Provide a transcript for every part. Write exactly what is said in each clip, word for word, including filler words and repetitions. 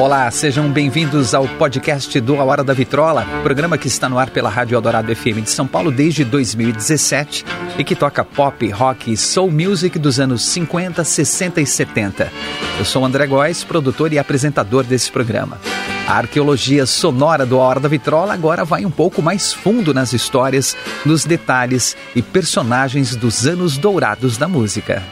Olá, sejam bem-vindos ao podcast do A Hora da Vitrola, programa que está no ar pela Rádio Eldorado F M de São Paulo desde dois mil e dezessete e que toca pop, rock e soul music dos anos cinquenta, sessenta e setenta. Eu sou o André Góes, produtor e apresentador desse programa. A arqueologia sonora do A Hora da Vitrola agora vai um pouco mais fundo nas histórias, nos detalhes e personagens dos anos dourados da música.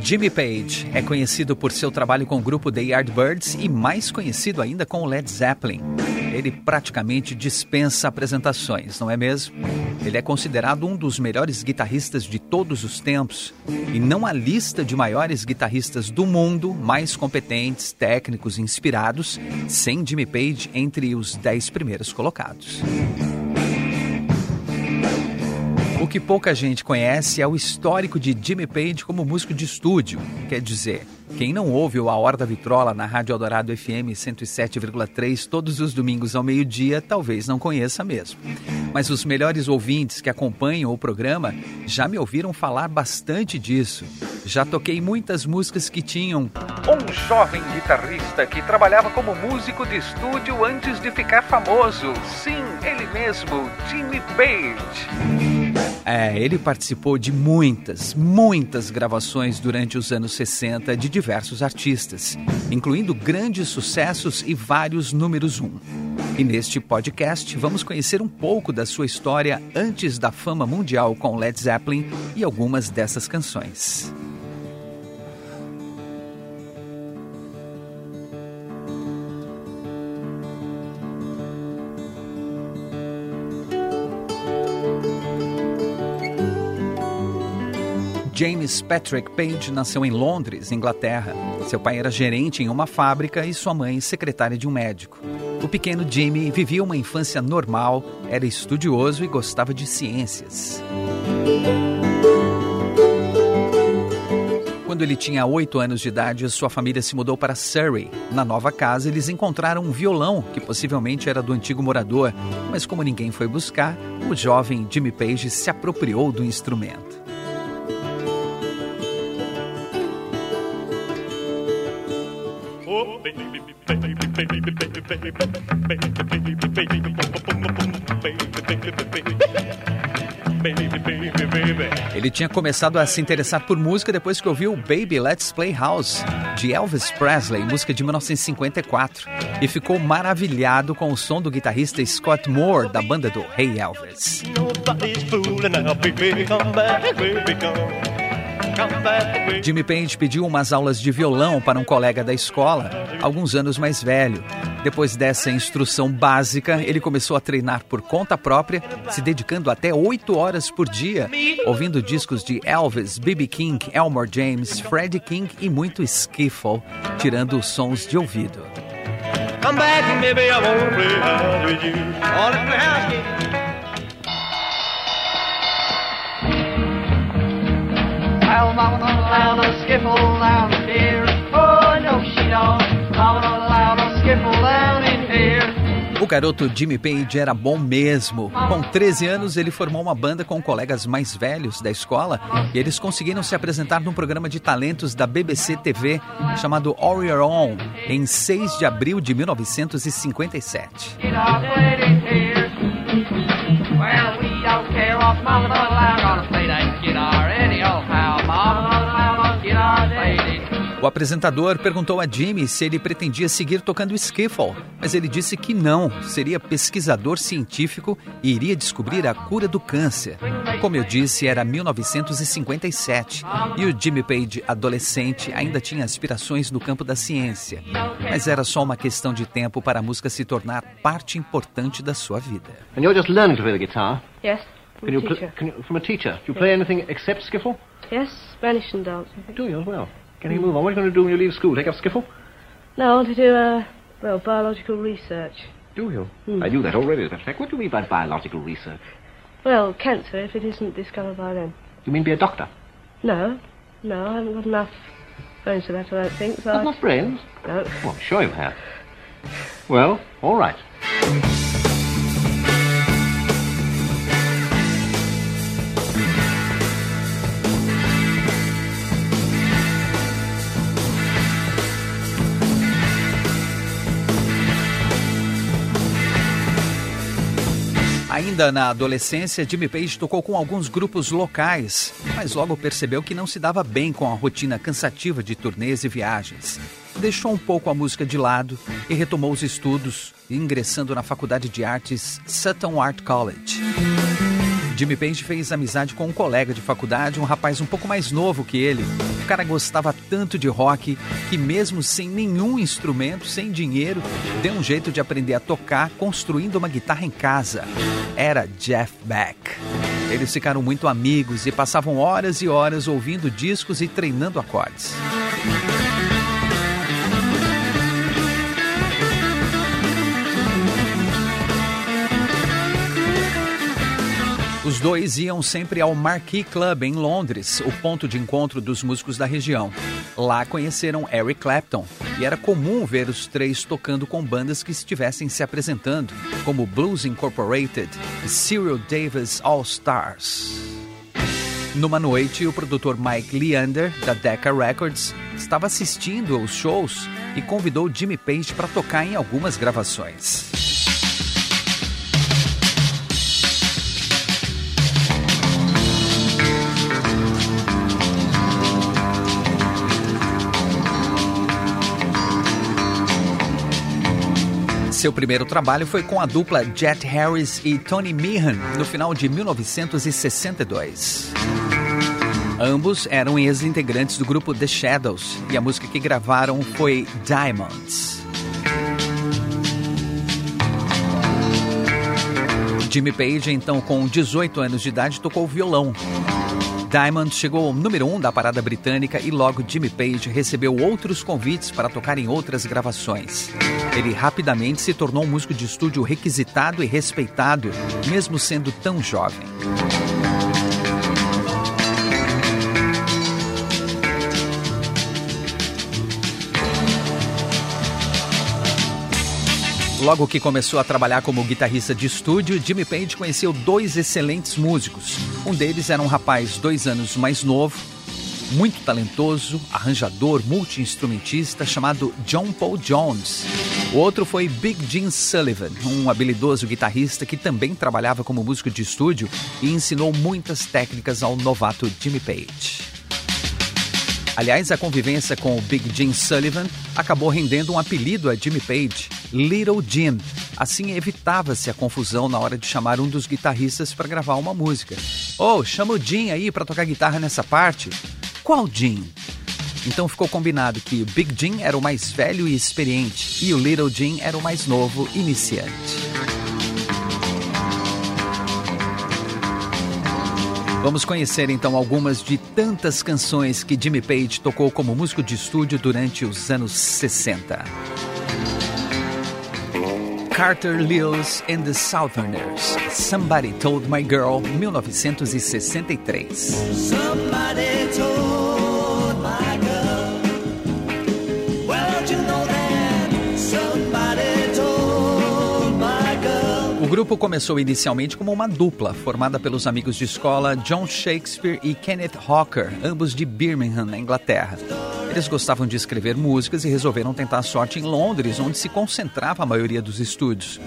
Jimmy Page é conhecido por seu trabalho com o grupo The Yardbirds e mais conhecido ainda com o Led Zeppelin. Ele praticamente dispensa apresentações, não é mesmo? Ele é considerado um dos melhores guitarristas de todos os tempos e não há lista de maiores guitarristas do mundo, mais competentes, técnicos e inspirados, sem Jimmy Page entre os dez primeiros colocados. O que pouca gente conhece é o histórico de Jimmy Page como músico de estúdio. Quer dizer, quem não ouve o A Hora da Vitrola na Rádio Eldorado F M cento e sete vírgula três todos os domingos ao meio-dia, talvez não conheça mesmo. Mas os melhores ouvintes que acompanham o programa já me ouviram falar bastante disso. Já toquei muitas músicas que tinham um jovem guitarrista que trabalhava como músico de estúdio antes de ficar famoso. Sim, ele mesmo, Jimmy Page. É, ele participou de muitas, muitas gravações durante os anos sessenta de diversos artistas, incluindo grandes sucessos e vários números um. E neste podcast vamos conhecer um pouco da sua história antes da fama mundial com Led Zeppelin e algumas dessas canções. James Patrick Page nasceu em Londres, Inglaterra. Seu pai era gerente em uma fábrica e sua mãe secretária de um médico. O pequeno Jimmy vivia uma infância normal, era estudioso e gostava de ciências. Quando ele tinha oito anos de idade, sua família se mudou para Surrey. Na nova casa, eles encontraram um violão, que possivelmente era do antigo morador. Mas como ninguém foi buscar, o jovem Jimmy Page se apropriou do instrumento. Ele tinha começado a se interessar por música depois que ouviu Baby Let's Play House, de Elvis Presley, música de mil novecentos e cinquenta e quatro, e ficou maravilhado com o som do guitarrista Scott Moore, da banda do Hey Elvis. Jimmy Page pediu umas aulas de violão para um colega da escola, alguns anos mais velho. Depois dessa instrução básica, ele começou a treinar por conta própria, se dedicando até oito horas por dia, ouvindo discos de Elvis, B B King, Elmore James, Freddie King e muito skiffle, tirando os sons de ouvido. O garoto Jimmy Page era bom mesmo. Com treze anos, ele formou uma banda com colegas mais velhos da escola e eles conseguiram se apresentar num programa de talentos da B B C T V chamado All Your Own, em seis de abril de mil novecentos e cinquenta e sete. O apresentador perguntou a Jimmy se ele pretendia seguir tocando skiffle, mas ele disse que não, seria pesquisador científico e iria descobrir a cura do câncer. Como eu disse, era mil novecentos e cinquenta e sete e o Jimmy Page, adolescente, ainda tinha aspirações no campo da ciência. Mas era só uma questão de tempo para a música se tornar parte importante da sua vida. And you're just learning to play the guitar? Yes. Can you pl- can you, from a teacher. Do you play anything except skiffle? Yes, Spanish and dance. Do you as well? Can you move on? What are you going to do when you leave school? Take up skiffle? No, I want to do, uh, well, biological research. Do you? Mm. I knew that already, as a fact. What do you mean by biological research? Well, cancer, if it isn't discovered by then. You mean be a doctor? No, no, I haven't got enough phones for that, I don't think. So enough brains? No. Well, I'm sure you have. Well, all right. Ainda na adolescência, Jimmy Page tocou com alguns grupos locais, mas logo percebeu que não se dava bem com a rotina cansativa de turnês e viagens. Deixou um pouco a música de lado e retomou os estudos, ingressando na Faculdade de Artes Sutton Art College. Jimmy Page fez amizade com um colega de faculdade, um rapaz um pouco mais novo que ele. O cara gostava tanto de rock que, mesmo sem nenhum instrumento, sem dinheiro, deu um jeito de aprender a tocar construindo uma guitarra em casa. Era Jeff Beck. Eles ficaram muito amigos e passavam horas e horas ouvindo discos e treinando acordes. Os dois iam sempre ao Marquee Club, em Londres, o ponto de encontro dos músicos da região. Lá conheceram Eric Clapton, e era comum ver os três tocando com bandas que estivessem se apresentando, como Blues Incorporated e Cyril Davis All Stars. Numa noite, o produtor Mike Leander, da Decca Records, estava assistindo aos shows e convidou Jimmy Page para tocar em algumas gravações. Seu primeiro trabalho foi com a dupla Jet Harris e Tony Meehan, no final de mil novecentos e sessenta e dois. Ambos eram ex-integrantes do grupo The Shadows, e a música que gravaram foi Diamonds. Jimmy Page, então com dezoito anos de idade, tocou violão. Diamond chegou ao número um da parada britânica e logo Jimmy Page recebeu outros convites para tocar em outras gravações. Ele rapidamente se tornou um músico de estúdio requisitado e respeitado, mesmo sendo tão jovem. Logo que começou a trabalhar como guitarrista de estúdio, Jimmy Page conheceu dois excelentes músicos. Um deles era um rapaz dois anos mais novo, muito talentoso, arranjador, multi-instrumentista, chamado John Paul Jones. O outro foi Big Jim Sullivan, um habilidoso guitarrista que também trabalhava como músico de estúdio e ensinou muitas técnicas ao novato Jimmy Page. Aliás, a convivência com o Big Jim Sullivan acabou rendendo um apelido a Jimmy Page, Little Jim. Assim evitava-se a confusão na hora de chamar um dos guitarristas para gravar uma música. Oh, chama o Jim aí para tocar guitarra nessa parte. Qual Jim? Então ficou combinado que o Big Jim era o mais velho e experiente e o Little Jim era o mais novo, iniciante. Vamos conhecer então algumas de tantas canções que Jimmy Page tocou como músico de estúdio durante os anos sessenta. Carter Lewis and the Southerners, Somebody Told My Girl, mil novecentos e sessenta e três. O grupo começou inicialmente como uma dupla, formada pelos amigos de escola John Shakespeare e Kenneth Hawker, ambos de Birmingham, na Inglaterra. Eles gostavam de escrever músicas e resolveram tentar a sorte em Londres, onde se concentrava a maioria dos estúdios.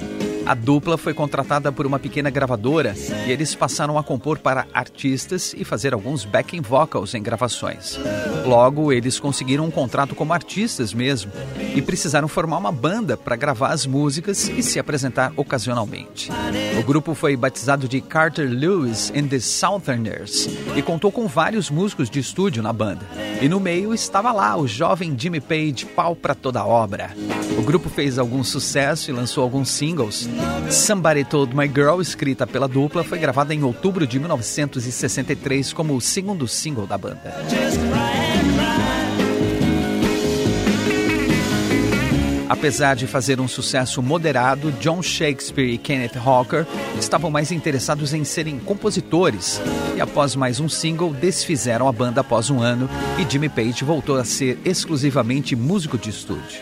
A dupla foi contratada por uma pequena gravadora e eles passaram a compor para artistas e fazer alguns backing vocals em gravações. Logo, eles conseguiram um contrato como artistas mesmo e precisaram formar uma banda para gravar as músicas e se apresentar ocasionalmente. O grupo foi batizado de Carter Lewis and the Southerners e contou com vários músicos de estúdio na banda. E no meio estava lá o jovem Jimmy Page, pau para toda obra. O grupo fez algum sucesso e lançou alguns singles. Somebody Told My Girl, escrita pela dupla, foi gravada em outubro de mil novecentos e sessenta e três como o segundo single da banda. Apesar de fazer um sucesso moderado, John Shakespeare e Kenneth Hawker estavam mais interessados em serem compositores e, após mais um single, desfizeram a banda após um ano e Jimmy Page voltou a ser exclusivamente músico de estúdio.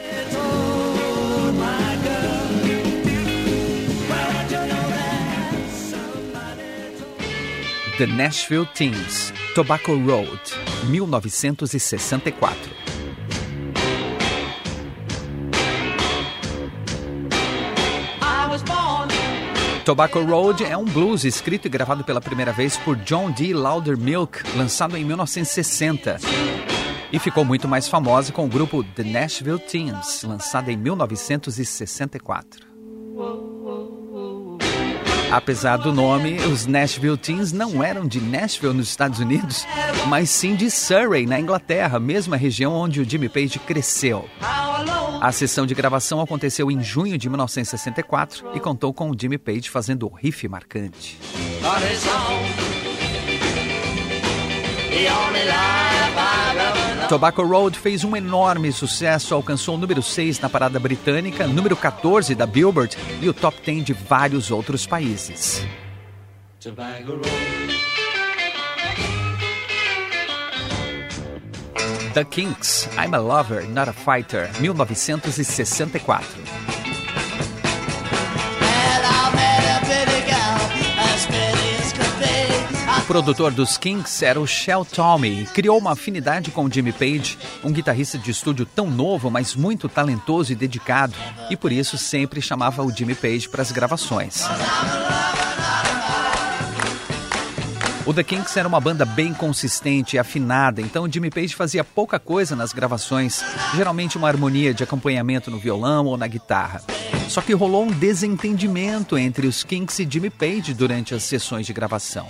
The Nashville Teens, Tobacco Road, mil novecentos e sessenta e quatro. Tobacco Road é um blues escrito e gravado pela primeira vez por John D. Loudermilk, lançado em mil novecentos e sessenta. E ficou muito mais famosa com o grupo The Nashville Teens, lançado em mil novecentos e sessenta e quatro. Apesar do nome, os Nashville Teens não eram de Nashville, nos Estados Unidos, mas sim de Surrey, na Inglaterra, mesma região onde o Jimmy Page cresceu. A sessão de gravação aconteceu em junho de mil novecentos e sessenta e quatro e contou com o Jimmy Page fazendo o riff marcante. Tobacco Road fez um enorme sucesso, alcançou o número seis na parada britânica, número quatorze da Billboard e o top dez de vários outros países. The Kinks, I'm a Lover, Not a Fighter, mil novecentos e sessenta e quatro. O produtor dos Kinks era o Shel Talmy e criou uma afinidade com Jimmy Page, um guitarrista de estúdio tão novo, mas muito talentoso e dedicado, e por isso sempre chamava o Jimmy Page para as gravações. O The Kinks era uma banda bem consistente e afinada, então Jimmy Page fazia pouca coisa nas gravações, geralmente uma harmonia de acompanhamento no violão ou na guitarra. Só que rolou um desentendimento entre os Kinks e Jimmy Page durante as sessões de gravação.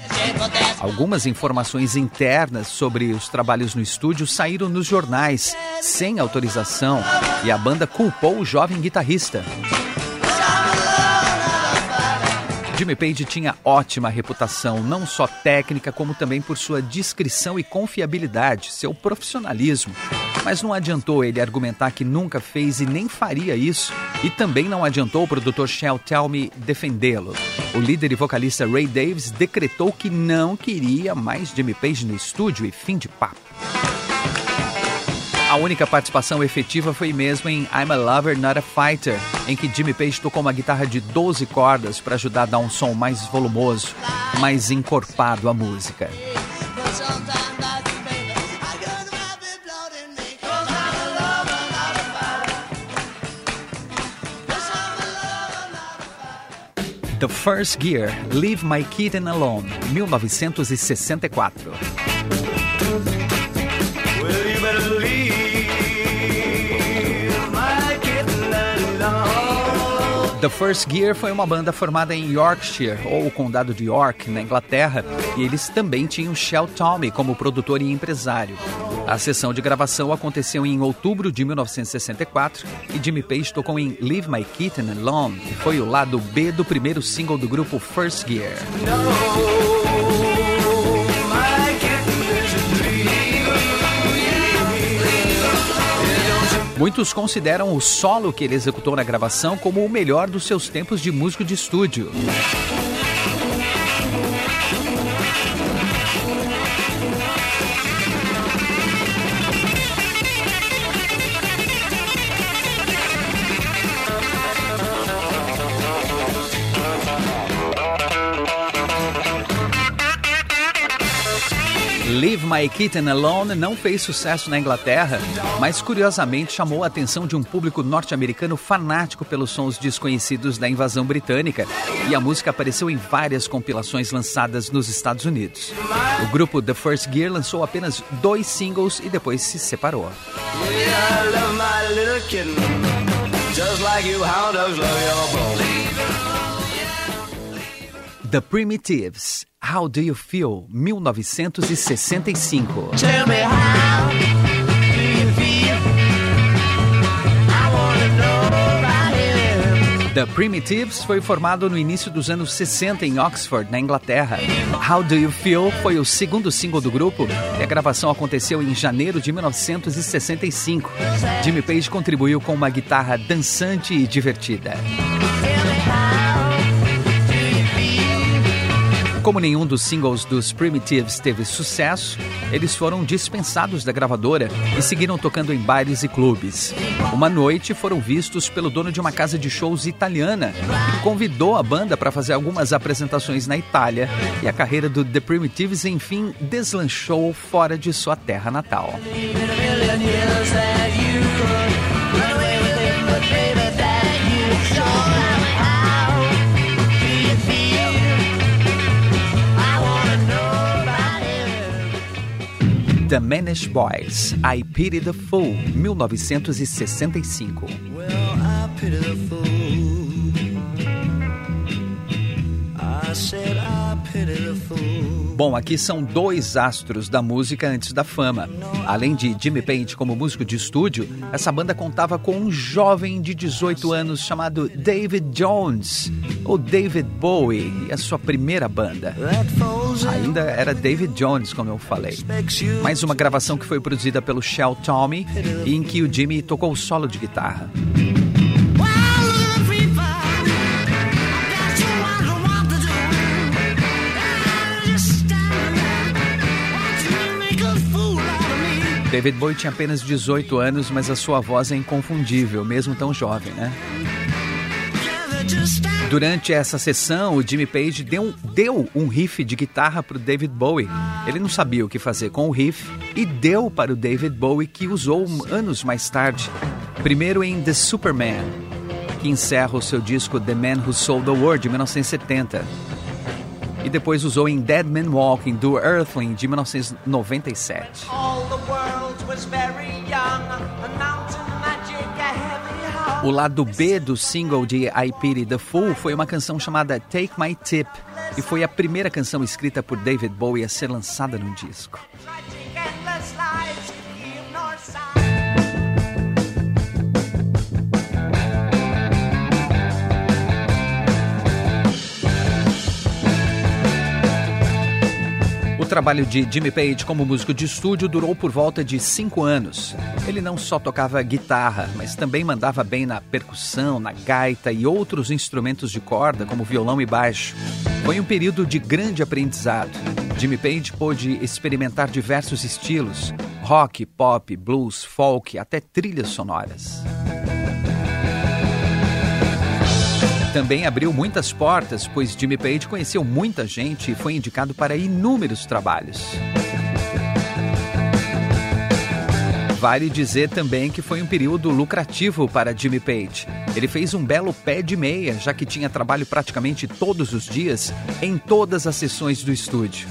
Algumas informações internas sobre os trabalhos no estúdio saíram nos jornais, sem autorização, e a banda culpou o jovem guitarrista. Jimmy Page tinha ótima reputação, não só técnica, como também por sua discrição e confiabilidade, seu profissionalismo. Mas não adiantou ele argumentar que nunca fez e nem faria isso, e também não adiantou o produtor Shel Talmy defendê-lo. O líder e vocalista Ray Davies decretou que não queria mais Jimmy Page no estúdio e fim de papo. A única participação efetiva foi mesmo em I'm a Lover, Not a Fighter, em que Jimmy Page tocou uma guitarra de doze cordas para ajudar a dar um som mais volumoso, mais encorpado à música. The First Gear, Leave My Kitten Alone, mil novecentos e sessenta e quatro. The First Gear foi uma banda formada em Yorkshire, ou o Condado de York, na Inglaterra, e eles também tinham Shel Talmy como produtor e empresário. A sessão de gravação aconteceu em outubro de mil novecentos e sessenta e quatro e Jimmy Page tocou em Leave My Kitten Alone, que foi o lado B do primeiro single do grupo First Gear. Muitos consideram o solo que ele executou na gravação como o melhor dos seus tempos de músico de estúdio. Leave My Kitten Alone não fez sucesso na Inglaterra, mas curiosamente chamou a atenção de um público norte-americano fanático pelos sons desconhecidos da invasão britânica, e a música apareceu em várias compilações lançadas nos Estados Unidos. O grupo The First Gear lançou apenas dois singles e depois se separou. The Primitives, How Do You Feel, mil novecentos e sessenta e cinco. Tell me how do you feel? I wanna know right here. The Primitives foi formado no início dos anos sessenta em Oxford, na Inglaterra. How Do You Feel foi o segundo single do grupo e a gravação aconteceu em janeiro de mil novecentos e sessenta e cinco. Jimmy Page contribuiu com uma guitarra dançante e divertida. Como nenhum dos singles dos Primitives teve sucesso, eles foram dispensados da gravadora e seguiram tocando em bares e clubes. Uma noite foram vistos pelo dono de uma casa de shows italiana, que convidou a banda para fazer algumas apresentações na Itália, e a carreira do The Primitives, enfim, deslanchou fora de sua terra natal. The Menace Boys, I Pity the Fool, mil novecentos e sessenta e cinco. Well, I pity the fool. I said I pity the fool. Bom, aqui são dois astros da música antes da fama. Além de Jimmy Page como músico de estúdio, essa banda contava com um jovem de dezoito anos chamado David Jones, ou David Bowie, e a sua primeira banda. Ainda era David Jones, como eu falei. Mais uma gravação que foi produzida pelo Shel Talmy e em que o Jimmy tocou o solo de guitarra. David Bowie tinha apenas dezoito anos, mas a sua voz é inconfundível, mesmo tão jovem, né? Durante essa sessão, o Jimmy Page deu, deu um riff de guitarra para o David Bowie. Ele não sabia o que fazer com o riff e deu para o David Bowie, que usou anos mais tarde. Primeiro em The Superman, que encerra o seu disco The Man Who Sold the World, de mil novecentos e setenta. E depois usou em Dead Man Walking, do Earthling, de mil novecentos e noventa e sete. O lado B do single de I Pity the Fool foi uma canção chamada Take My Tip, e foi a primeira canção escrita por David Bowie a ser lançada num disco. O trabalho de Jimmy Page como músico de estúdio durou por volta de cinco anos. Ele não só tocava guitarra, mas também mandava bem na percussão, na gaita e outros instrumentos de corda, como violão e baixo. Foi um período de grande aprendizado. Jimmy Page pôde experimentar diversos estilos: rock, pop, blues, folk, até trilhas sonoras. Também abriu muitas portas, pois Jimmy Page conheceu muita gente e foi indicado para inúmeros trabalhos. Vale dizer também que foi um período lucrativo para Jimmy Page. Ele fez um belo pé de meia, já que tinha trabalho praticamente todos os dias, em todas as sessões do estúdio.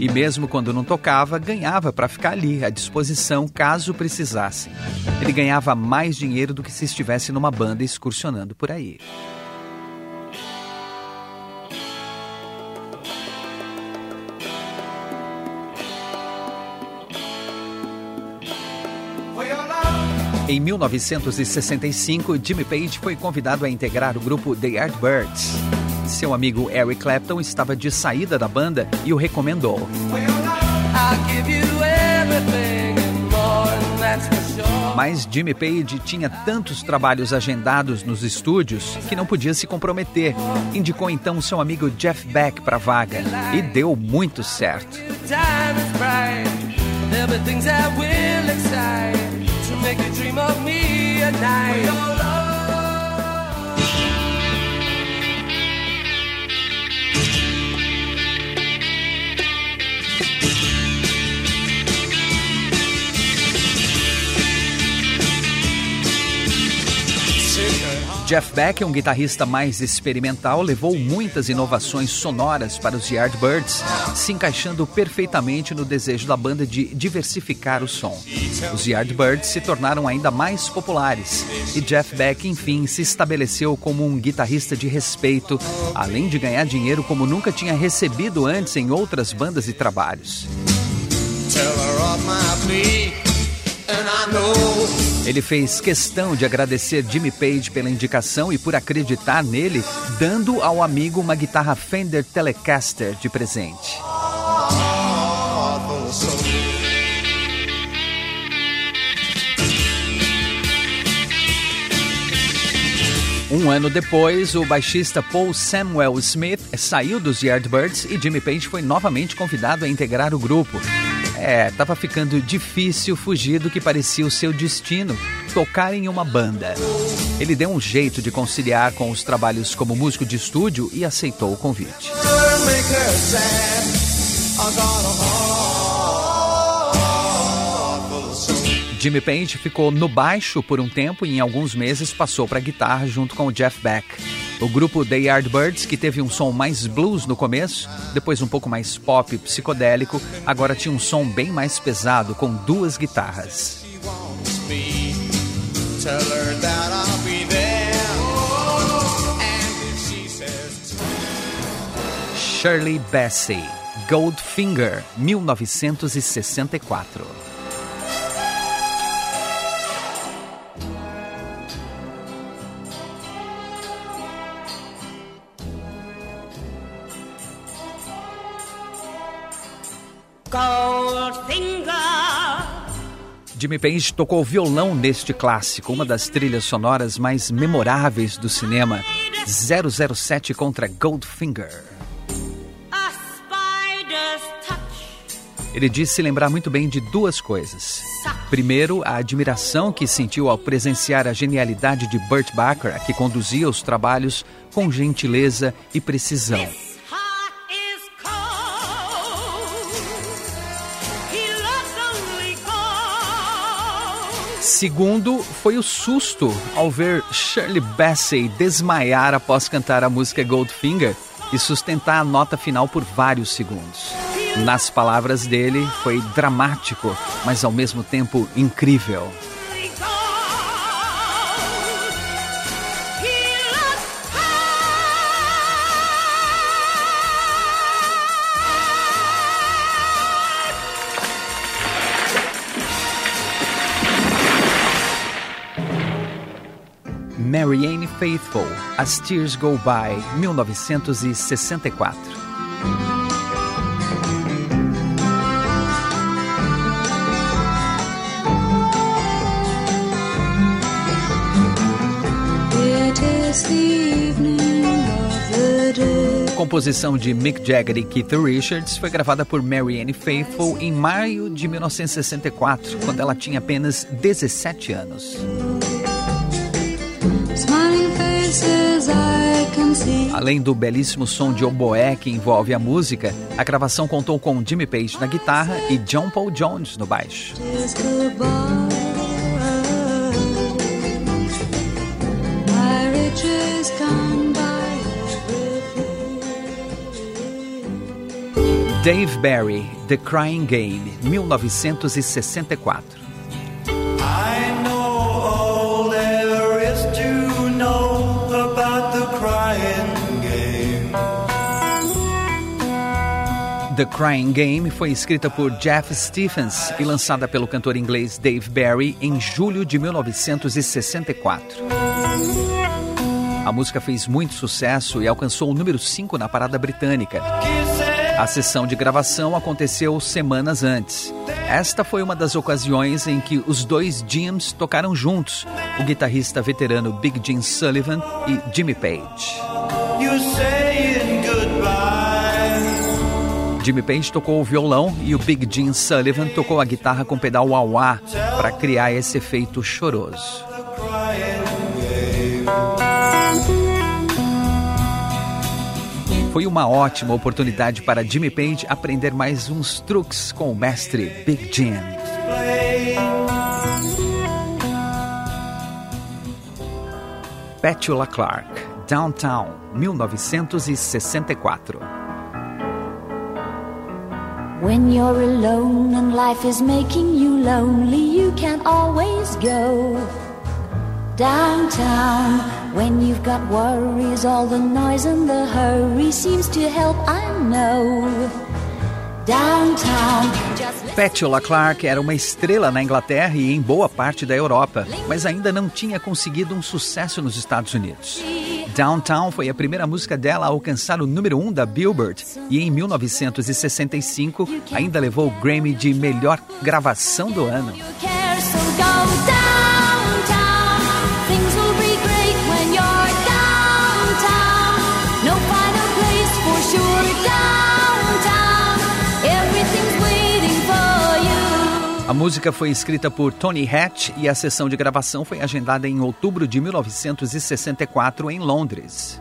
E mesmo quando não tocava, ganhava para ficar ali, à disposição, caso precisasse. Ele ganhava mais dinheiro do que se estivesse numa banda excursionando por aí. Em mil novecentos e sessenta e cinco, Jimmy Page foi convidado a integrar o grupo The Yardbirds. Seu amigo Eric Clapton estava de saída da banda e o recomendou. Mas Jimmy Page tinha tantos trabalhos agendados nos estúdios que não podia se comprometer. Indicou então seu amigo Jeff Beck para a vaga e deu muito certo. Make you dream of me at night. Jeff Beck, um guitarrista mais experimental, levou muitas inovações sonoras para os Yardbirds, se encaixando perfeitamente no desejo da banda de diversificar o som. Os Yardbirds se tornaram ainda mais populares e Jeff Beck, enfim, se estabeleceu como um guitarrista de respeito, além de ganhar dinheiro como nunca tinha recebido antes em outras bandas e trabalhos. Tell her of my plea, and I know. Ele fez questão de agradecer Jimmy Page pela indicação e por acreditar nele, dando ao amigo uma guitarra Fender Telecaster de presente. Um ano depois, o baixista Paul Samuel Smith saiu dos Yardbirds e Jimmy Page foi novamente convidado a integrar o grupo. É, tava ficando difícil fugir do que parecia o seu destino, tocar em uma banda. Ele deu um jeito de conciliar com os trabalhos como músico de estúdio e aceitou o convite. Jimmy Page ficou no baixo por um tempo e em alguns meses passou para a guitarra junto com o Jeff Beck. O grupo The Yardbirds, que teve um som mais blues no começo, depois um pouco mais pop psicodélico, agora tinha um som bem mais pesado, com duas guitarras. Shirley Bassey, Goldfinger, mil novecentos e sessenta e quatro. Jimmy Page tocou violão neste clássico, uma das trilhas sonoras mais memoráveis do cinema, zero zero sete contra Goldfinger. Ele disse se lembrar muito bem de duas coisas. Primeiro, a admiração que sentiu ao presenciar a genialidade de Burt Bacharach, que conduzia os trabalhos com gentileza e precisão. Segundo, foi o susto ao ver Shirley Bassey desmaiar após cantar a música Goldfinger e sustentar a nota final por vários segundos. Nas palavras dele, foi dramático, mas ao mesmo tempo incrível. Marianne Faithfull, As Tears Go By, mil novecentos e sessenta e quatro. Composição de Mick Jagger e Keith Richards, foi gravada por Marianne Faithfull em maio de mil novecentos e sessenta e quatro, quando ela tinha apenas dezessete anos. Além do belíssimo som de oboé que envolve a música, a gravação contou com Jimmy Page na guitarra e John Paul Jones no baixo. Dave Barry, The Crying Game, mil novecentos e sessenta e quatro. The Crying Game foi escrita por Jeff Stephens e lançada pelo cantor inglês Dave Barry em julho de mil novecentos e sessenta e quatro. A música fez muito sucesso e alcançou o número cinco na parada britânica. A sessão de gravação aconteceu semanas antes. Esta foi uma das ocasiões em que os dois Jims tocaram juntos, o guitarrista veterano Big Jim Sullivan e Jimmy Page. Jimmy Page tocou o violão e o Big Jim Sullivan tocou a guitarra com pedal wah-wah para criar esse efeito choroso. Foi uma ótima oportunidade para Jimmy Page aprender mais uns truques com o mestre Big Jim. Petula Clark, Downtown, mil novecentos e sessenta e quatro. When you're alone and life is making you lonely, you can always go downtown. When you've got worries, all the noise and the hurry seems to help, I know. Petula Clark era uma estrela na Inglaterra e em boa parte da Europa, mas ainda não tinha conseguido um sucesso nos Estados Unidos. Downtown foi a primeira música dela a alcançar o número um da Billboard e em mil novecentos e sessenta e cinco ainda levou o Grammy de melhor gravação do ano. A música foi escrita por Tony Hatch e a sessão de gravação foi agendada em outubro de mil novecentos e sessenta e quatro, em Londres.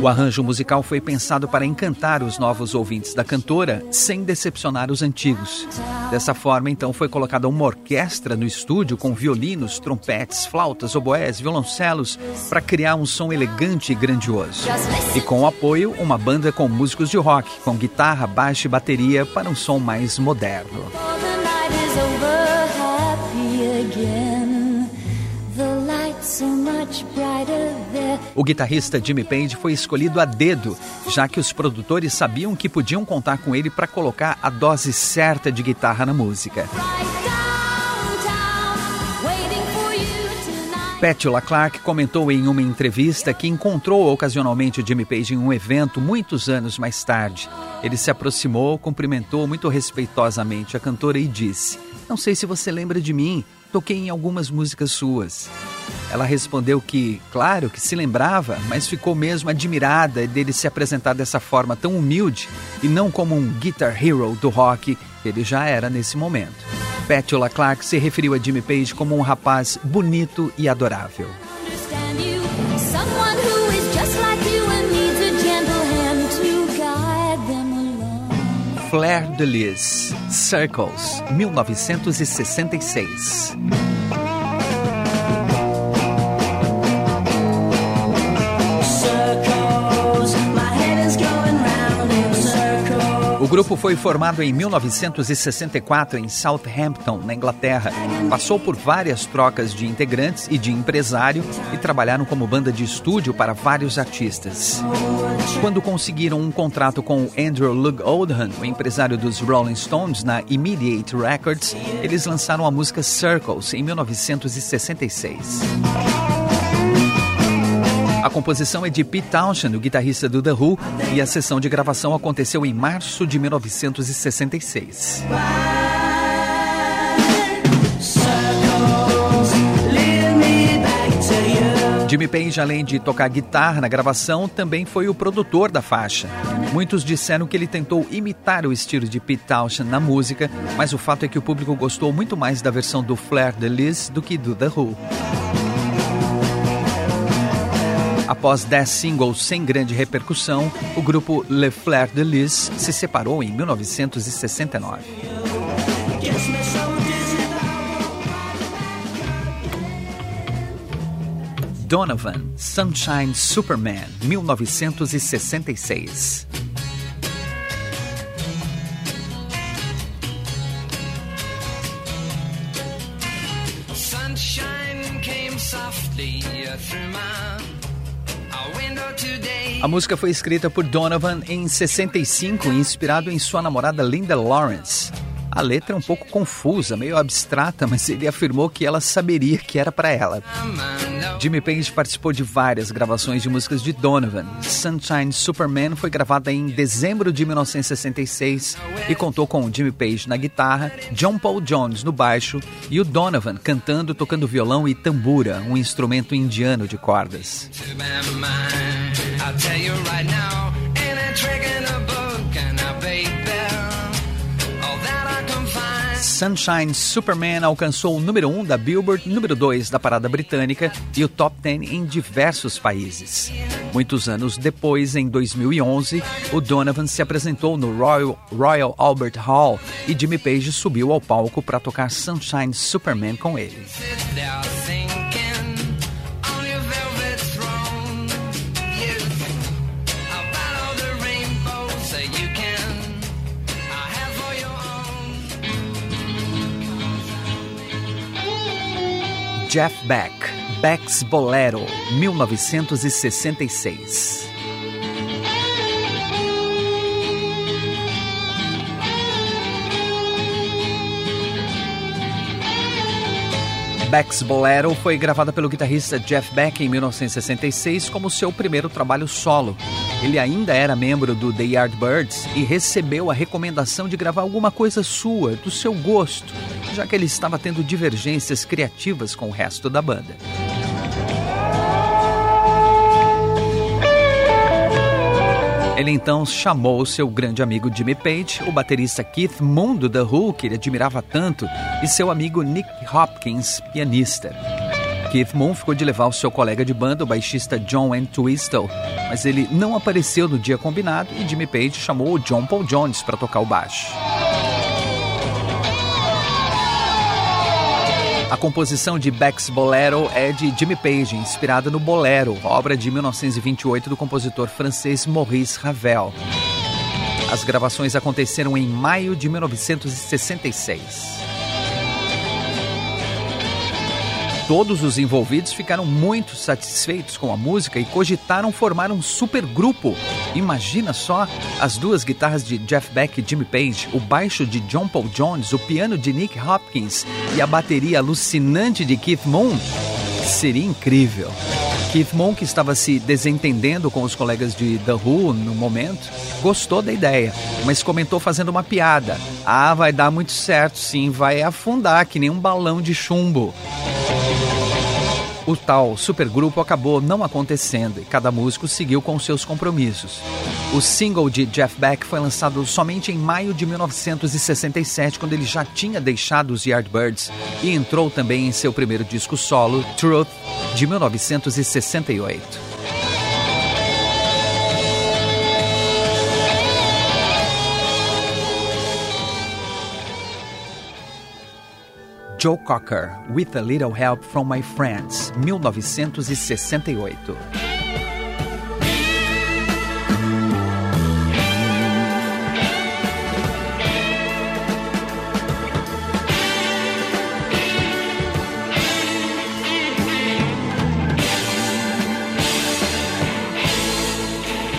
O arranjo musical foi pensado para encantar os novos ouvintes da cantora, sem decepcionar os antigos. Dessa forma, então, foi colocada uma orquestra no estúdio com violinos, trompetes, flautas, oboés, violoncelos, para criar um som elegante e grandioso. E com o apoio, uma banda com músicos de rock, com guitarra, baixo e bateria, para um som mais moderno. O guitarrista Jimmy Page foi escolhido a dedo, já que os produtores sabiam que podiam contar com ele para colocar a dose certa de guitarra na música. Petula Clark comentou em uma entrevista que encontrou ocasionalmente o Jimmy Page em um evento muitos anos mais tarde. Ele se aproximou, cumprimentou muito respeitosamente a cantora e disse: "Não sei se você lembra de mim, toquei em algumas músicas suas." Ela respondeu que, claro, que se lembrava, mas ficou mesmo admirada dele se apresentar dessa forma tão humilde e não como um guitar hero do rock que ele já era nesse momento. Petula Clark se referiu a Jimmy Page como um rapaz bonito e adorável. Fleur de Lis, Circles, mil novecentos e sessenta e seis. O grupo foi formado em mil novecentos e sessenta e quatro em Southampton, na Inglaterra. Passou por várias trocas de integrantes e de empresário e trabalharam como banda de estúdio para vários artistas. Quando conseguiram um contrato com o Andrew Lug Oldham, o empresário dos Rolling Stones, na Immediate Records, eles lançaram a música Circles em mil novecentos e sessenta e seis. A composição é de Pete Townshend, o guitarrista do The Who, e a sessão de gravação aconteceu em março de mil novecentos e sessenta e seis. Jimmy Page, além de tocar guitarra na gravação, também foi o produtor da faixa. Muitos disseram que ele tentou imitar o estilo de Pete Townshend na música, mas o fato é que o público gostou muito mais da versão do Fleur de Lis do que do The Who. Após dez singles sem grande repercussão, o grupo Le Fleur de Lis se separou em mil novecentos e sessenta e nove. Donovan, Sunshine Superman, mil novecentos e sessenta e seis. Sunshine came softly through my... A música foi escrita por Donovan em sessenta e cinco, inspirado em sua namorada Linda Lawrence. A letra é um pouco confusa, meio abstrata, mas ele afirmou que ela saberia que era para ela. Jimmy Page participou de várias gravações de músicas de Donovan. Sunshine Superman foi gravada em dezembro de mil novecentos e sessenta e seis e contou com Jimmy Page na guitarra, John Paul Jones no baixo e o Donovan cantando, tocando violão e tambura, um instrumento indiano de cordas. Sunshine Superman alcançou o número um da Billboard, número dois da Parada Britânica e o Top dez em diversos países. Muitos anos depois, em dois mil e onze, o Donovan se apresentou no Royal, Royal Albert Hall e Jimmy Page subiu ao palco para tocar Sunshine Superman com ele. Jeff Beck, Beck's Bolero, mil novecentos e sessenta e seis. Beck's Bolero foi gravada pelo guitarrista Jeff Beck em mil novecentos e sessenta e seis como seu primeiro trabalho solo. Ele ainda era membro do The Yardbirds e recebeu a recomendação de gravar alguma coisa sua, do seu gosto, já que ele estava tendo divergências criativas com o resto da banda. Ele então chamou seu grande amigo Jimmy Page, o baterista Keith Moon do The Who, que ele admirava tanto, e seu amigo Nick Hopkins, pianista. Keith Moon ficou de levar o seu colega de banda, o baixista John Entwistle, mas ele não apareceu no dia combinado e Jimmy Page chamou o John Paul Jones para tocar o baixo. A composição de Beck's Bolero é de Jimmy Page, inspirada no Bolero, obra de mil novecentos e vinte e oito do compositor francês Maurice Ravel. As gravações aconteceram em maio de mil novecentos e sessenta e seis. Todos os envolvidos ficaram muito satisfeitos com a música e cogitaram formar um supergrupo. Imagina só, as duas guitarras de Jeff Beck e Jimmy Page, o baixo de John Paul Jones, o piano de Nick Hopkins e a bateria alucinante de Keith Moon. Seria incrível. Keith Moon, que estava se desentendendo com os colegas de The Who no momento, gostou da ideia, mas comentou fazendo uma piada. Ah, vai dar muito certo sim, vai afundar que nem um balão de chumbo. O tal supergrupo acabou não acontecendo e cada músico seguiu com seus compromissos. O single de Jeff Beck foi lançado somente em maio de mil novecentos e sessenta e sete, quando ele já tinha deixado os Yardbirds e entrou também em seu primeiro disco solo, Truth, de mil novecentos e sessenta e oito. Joe Cocker, With a Little Help from My Friends, mil novecentos e sessenta e oito.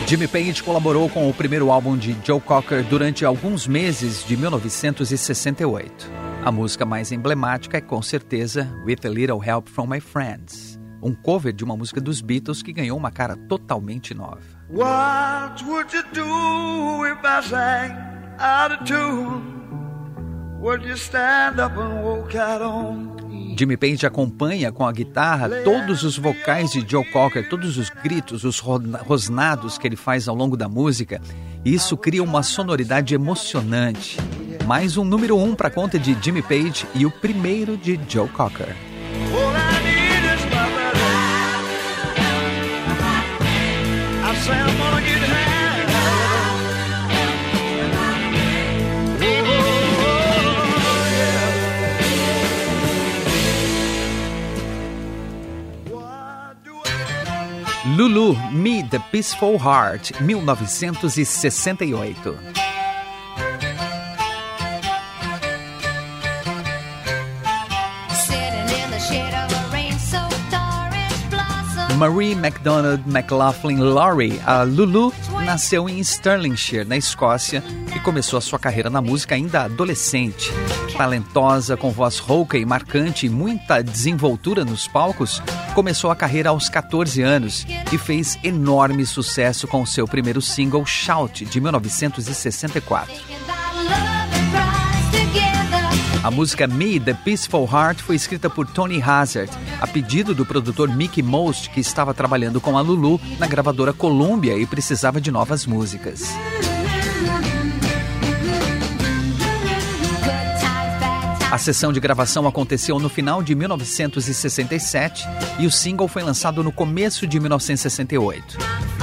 Jimmy Page colaborou com o primeiro álbum de Joe Cocker durante alguns meses de mil novecentos e sessenta e oito. A música mais emblemática é, com certeza, With a Little Help from My Friends, um cover de uma música dos Beatles que ganhou uma cara totalmente nova. What would you do if I sang out of tune? Would you stand up and walk out on? Jimmy Page acompanha com a guitarra todos os vocais de Joe Cocker, todos os gritos, os rosnados que ele faz ao longo da música. Isso cria uma sonoridade emocionante. Mais um número um para a conta de Jimmy Page e o primeiro de Joe Cocker. Lulu, Me, The Peaceful Heart, mil novecentos e sessenta e oito. Marie MacDonald McLaughlin Laurie, a Lulu, nasceu em Stirlingshire, na Escócia, e começou a sua carreira na música ainda adolescente. Talentosa, com voz rouca e marcante e muita desenvoltura nos palcos, começou a carreira aos catorze anos e fez enorme sucesso com o seu primeiro single, Shout, de mil novecentos e sessenta e quatro. A música Me, The Peaceful Heart foi escrita por Tony Hazard, a pedido do produtor Mickey Most, que estava trabalhando com a Lulu na gravadora Columbia e precisava de novas músicas. A sessão de gravação aconteceu no final de mil novecentos e sessenta e sete e o single foi lançado no começo de mil novecentos e sessenta e oito.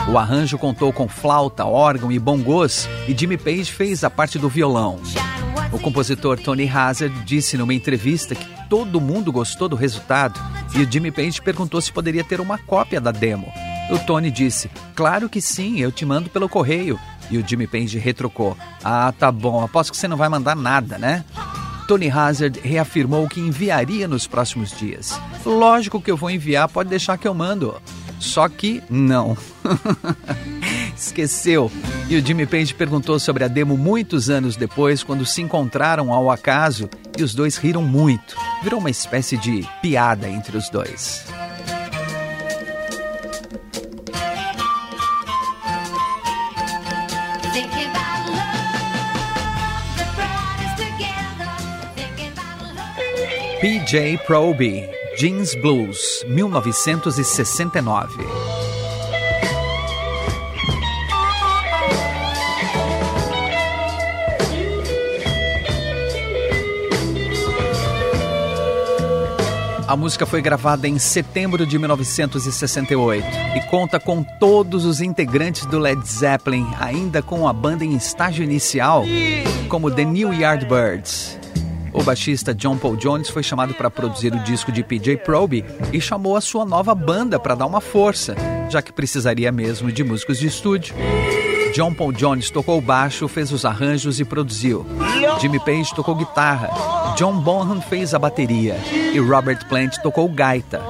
O arranjo contou com flauta, órgão e bongos, e Jimmy Page fez a parte do violão. O compositor Tony Hazard disse numa entrevista que todo mundo gostou do resultado e o Jimmy Page perguntou se poderia ter uma cópia da demo. O Tony disse, claro que sim, eu te mando pelo correio. E o Jimmy Page retrocou, ah, tá bom, aposto que você não vai mandar nada, né? Tony Hazard reafirmou que enviaria nos próximos dias. Lógico que eu vou enviar, pode deixar que eu mando. Só que não. Esqueceu. E o Jimmy Page perguntou sobre a demo muitos anos depois, quando se encontraram ao acaso, e os dois riram muito. virou uma espécie de piada entre os dois. P J Proby, Jeans Blues, mil novecentos e sessenta e nove. A música foi gravada em setembro de mil novecentos e sessenta e oito e conta com todos os integrantes do Led Zeppelin, ainda com a banda em estágio inicial, como The New Yardbirds. O baixista John Paul Jones foi chamado para produzir o disco de P J Proby e chamou a sua nova banda para dar uma força, já que precisaria mesmo de músicos de estúdio. John Paul Jones tocou baixo, fez os arranjos e produziu. Jimmy Page tocou guitarra, John Bonham fez a bateria e Robert Plant tocou gaita.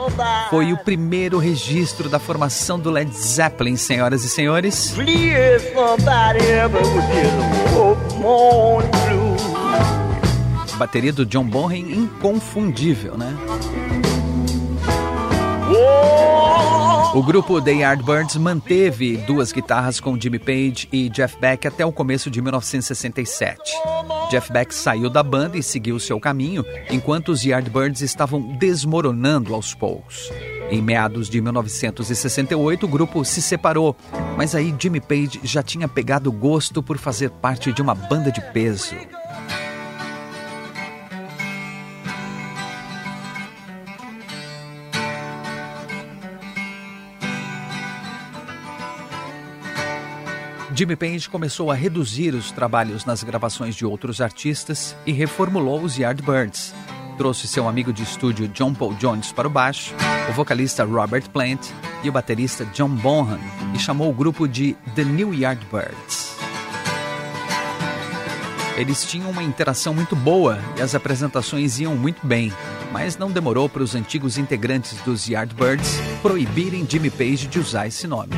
Foi o primeiro registro da formação do Led Zeppelin, senhoras e senhores. A bateria do John Bonham inconfundível, né? O grupo The Yardbirds manteve duas guitarras com Jimmy Page e Jeff Beck até o começo de mil novecentos e sessenta e sete. Jeff Beck saiu da banda e seguiu seu caminho, enquanto os Yardbirds estavam desmoronando aos poucos. Em meados de mil novecentos e sessenta e oito, o grupo se separou, mas aí Jimmy Page já tinha pegado gosto por fazer parte de uma banda de peso. Jimmy Page começou a reduzir os trabalhos nas gravações de outros artistas e reformulou os Yardbirds. Trouxe seu amigo de estúdio John Paul Jones para o baixo, o vocalista Robert Plant e o baterista John Bonham e chamou o grupo de The New Yardbirds. Eles tinham uma interação muito boa e as apresentações iam muito bem, mas não demorou para os antigos integrantes dos Yardbirds proibirem Jimmy Page de usar esse nome.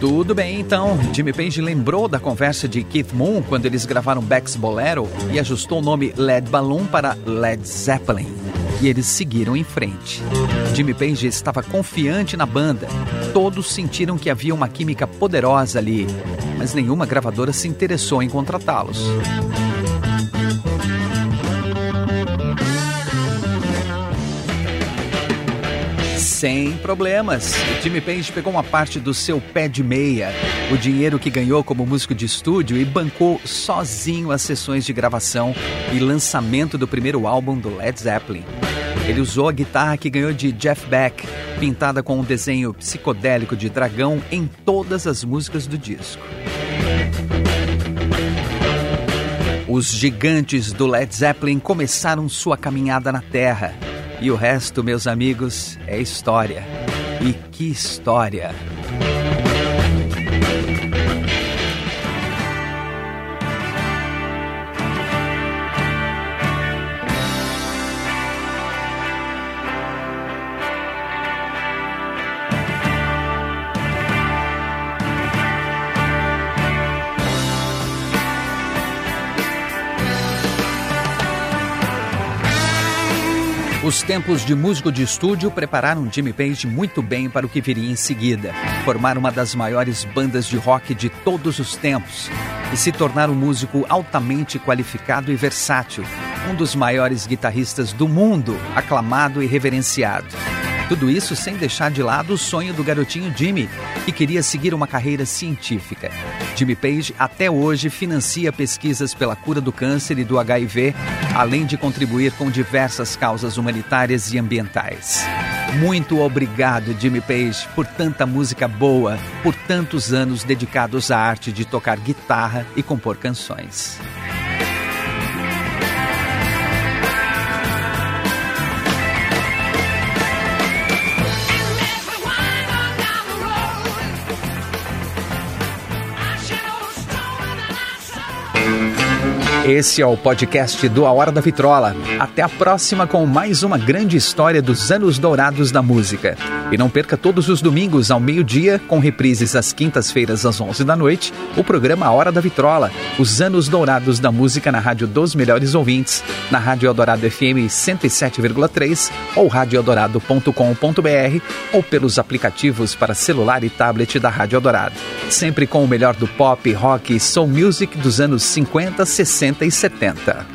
Tudo bem, então. Jimmy Page lembrou da conversa de Keith Moon quando eles gravaram Beck's Bolero e ajustou o nome Led Balloon para Led Zeppelin. E eles seguiram em frente. Jimmy Page estava confiante na banda. Todos sentiram que havia uma química poderosa ali, mas nenhuma gravadora se interessou em contratá-los. Sem problemas, Jimmy Page pegou uma parte do seu pé de meia, o dinheiro que ganhou como músico de estúdio, e bancou sozinho as sessões de gravação e lançamento do primeiro álbum do Led Zeppelin. Ele usou a guitarra que ganhou de Jeff Beck, pintada com um desenho psicodélico de dragão em todas as músicas do disco. Os gigantes do Led Zeppelin começaram sua caminhada na Terra. E o resto, meus amigos, é história. E que história! Os tempos de músico de estúdio prepararam Jimmy Page muito bem para o que viria em seguida. Formaram uma das maiores bandas de rock de todos os tempos e se tornaram um músico altamente qualificado e versátil, um dos maiores guitarristas do mundo, aclamado e reverenciado. Tudo isso sem deixar de lado o sonho do garotinho Jimmy, que queria seguir uma carreira científica. Jimmy Page até hoje financia pesquisas pela cura do câncer e do H I V, além de contribuir com diversas causas humanitárias e ambientais. Muito obrigado, Jimmy Page, por tanta música boa, por tantos anos dedicados à arte de tocar guitarra e compor canções. Esse é o podcast do A Hora da Vitrola. Até a próxima com mais uma grande história dos anos dourados da música. E não perca todos os domingos ao meio-dia, com reprises às quintas-feiras às onze da noite, o programa A Hora da Vitrola, os anos dourados da música na Rádio dos Melhores Ouvintes, na Rádio Eldorado F M cento e sete vírgula três ou rádio eldorado ponto com ponto br ou pelos aplicativos para celular e tablet da Rádio Eldorado. Sempre com o melhor do pop, rock e soul music dos anos cinquenta, sessenta e setenta.